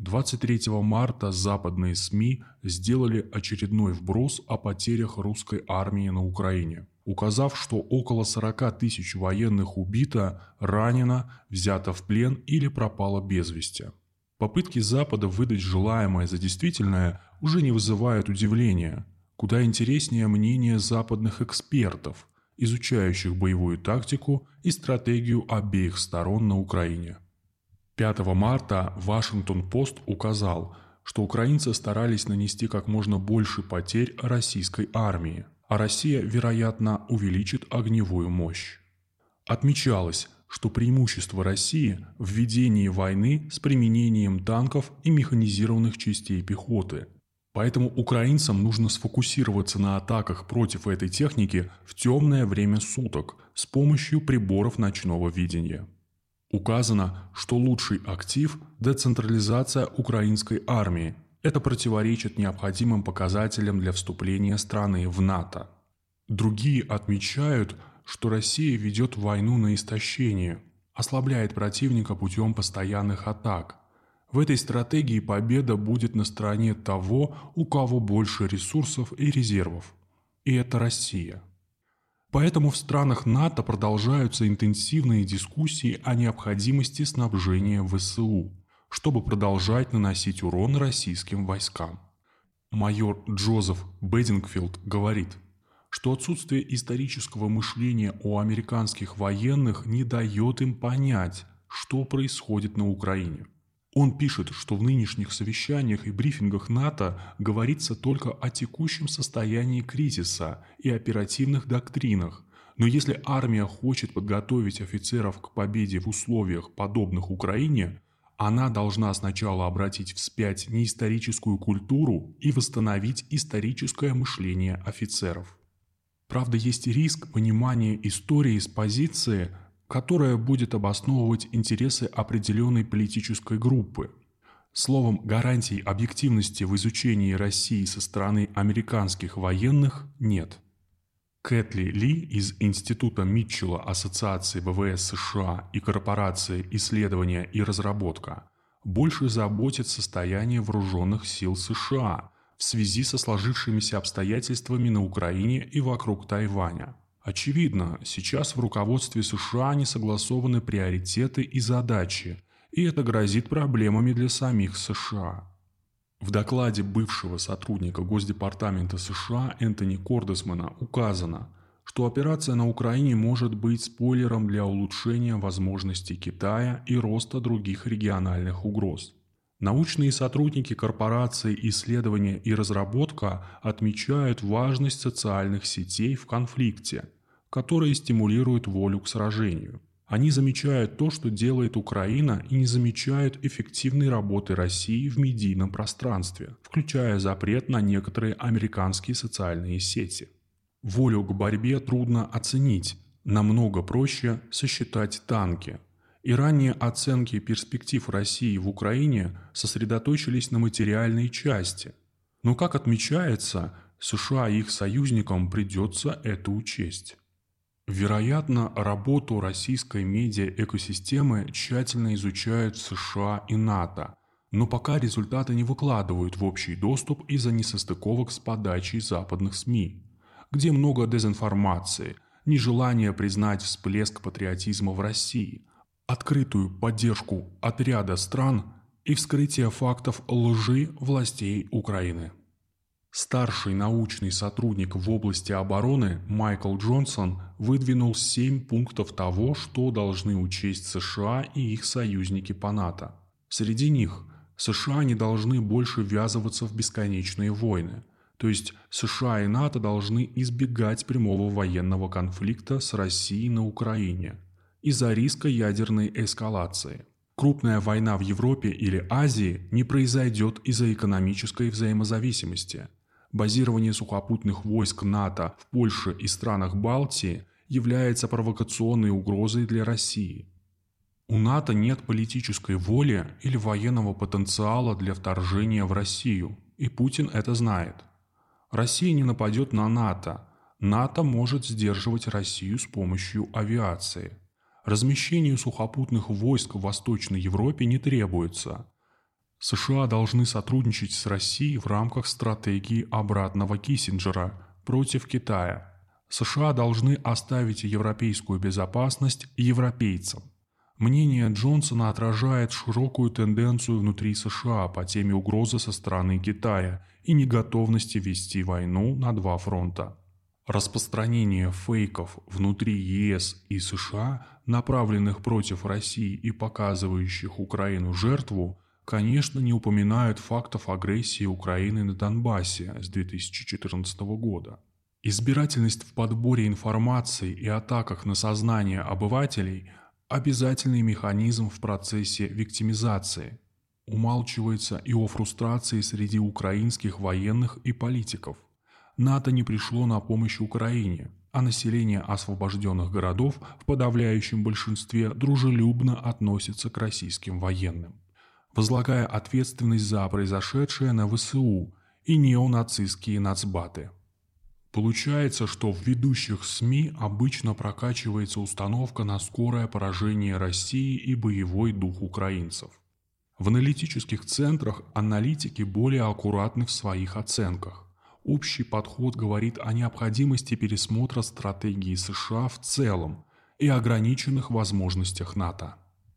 23 марта западные СМИ сделали очередной вброс о потерях русской армии на Украине, указав, что около 40 тысяч военных убито, ранено, взято в плен или пропало без вести. Попытки Запада выдать желаемое за действительное уже не вызывают удивления. Куда интереснее мнение западных экспертов, изучающих боевую тактику и стратегию обеих сторон на Украине. 5 марта Washington Post указал, что украинцы старались нанести как можно больше потерь российской армии, а Россия, вероятно, увеличит огневую мощь. Отмечалось, что преимущество России в ведении войны с применением танков и механизированных частей пехоты. Поэтому украинцам нужно сфокусироваться на атаках против этой техники в темное время суток с помощью приборов ночного видения. Указано, что лучший актив – децентрализация украинской армии. Это противоречит необходимым показателям для вступления страны в НАТО. Другие отмечают, что Россия ведет войну на истощение, ослабляет противника путем постоянных атак. В этой стратегии победа будет на стороне того, у кого больше ресурсов и резервов. И это Россия. Поэтому в странах НАТО продолжаются интенсивные дискуссии о необходимости снабжения ВСУ, чтобы продолжать наносить урон российским войскам. Майор Джозеф Беддингфилд говорит, что отсутствие исторического мышления у американских военных не дает им понять, что происходит на Украине. Он пишет, что в нынешних совещаниях и брифингах НАТО говорится только о текущем состоянии кризиса и оперативных доктринах, но если армия хочет подготовить офицеров к победе в условиях, подобных Украине, она должна сначала обратить вспять неисторическую культуру и восстановить историческое мышление офицеров. Правда, есть риск понимания истории с позиции, которая будет обосновывать интересы определенной политической группы. Словом, гарантий объективности в изучении России со стороны американских военных нет. Кэтли Ли из Института Митчелла Ассоциации ВВС США и Корпорации «Исследования и разработка» больше заботит состояние вооруженных сил США в связи со сложившимися обстоятельствами на Украине и вокруг Тайваня. Очевидно, сейчас в руководстве США не согласованы приоритеты и задачи, и это грозит проблемами для самих США. В докладе бывшего сотрудника Госдепартамента США Энтони Кордесмана указано, что операция на Украине может быть спойлером для улучшения возможностей Китая и роста других региональных угроз. Научные сотрудники корпорации «Исследования и разработка» отмечают важность социальных сетей в конфликте, которые стимулируют волю к сражению. Они замечают то, что делает Украина, и не замечают эффективной работы России в медийном пространстве, включая запрет на некоторые американские социальные сети. Волю к борьбе трудно оценить, намного проще сосчитать танки. И ранние оценки перспектив России в Украине сосредоточились на материальной части. Но, как отмечается, США и их союзникам придется это учесть. Вероятно, работу российской медиа-экосистемы тщательно изучают США и НАТО, но пока результаты не выкладывают в общий доступ из-за несостыковок с подачей западных СМИ, где много дезинформации, нежелание признать всплеск патриотизма в России, открытую поддержку от ряда стран и вскрытие фактов лжи властей Украины. Старший научный сотрудник в области обороны Майкл Джонсон выдвинул 7 пунктов того, что должны учесть США и их союзники по НАТО. Среди них США не должны больше ввязываться в бесконечные войны, то есть США и НАТО должны избегать прямого военного конфликта с Россией на Украине из-за риска ядерной эскалации. Крупная война в Европе или Азии не произойдет из-за экономической взаимозависимости. Базирование сухопутных войск НАТО в Польше и странах Балтии является провокационной угрозой для России. У НАТО нет политической воли или военного потенциала для вторжения в Россию, и Путин это знает. Россия не нападет на НАТО. НАТО может сдерживать Россию с помощью авиации. Размещению сухопутных войск в Восточной Европе не требуется. США должны сотрудничать с Россией в рамках стратегии обратного Киссинджера против Китая. США должны оставить европейскую безопасность европейцам. Мнение Джонсона отражает широкую тенденцию внутри США по теме угрозы со стороны Китая и неготовности вести войну на два фронта. Распространение фейков внутри ЕС и США, направленных против России и показывающих Украину жертву, конечно, не упоминают фактов агрессии Украины на Донбассе с 2014 года. Избирательность в подборе информации и атаках на сознание обывателей – обязательный механизм в процессе виктимизации. Умалчивается и о фрустрации среди украинских военных и политиков. НАТО не пришло на помощь Украине, а население освобожденных городов в подавляющем большинстве дружелюбно относится к российским военным, возлагая ответственность за произошедшее на ВСУ и неонацистские нацбаты. Получается, что в ведущих СМИ обычно прокачивается установка на скорое поражение России и боевой дух украинцев. В аналитических центрах аналитики более аккуратны в своих оценках. Общий подход говорит о необходимости пересмотра стратегии США в целом и ограниченных возможностях НАТО.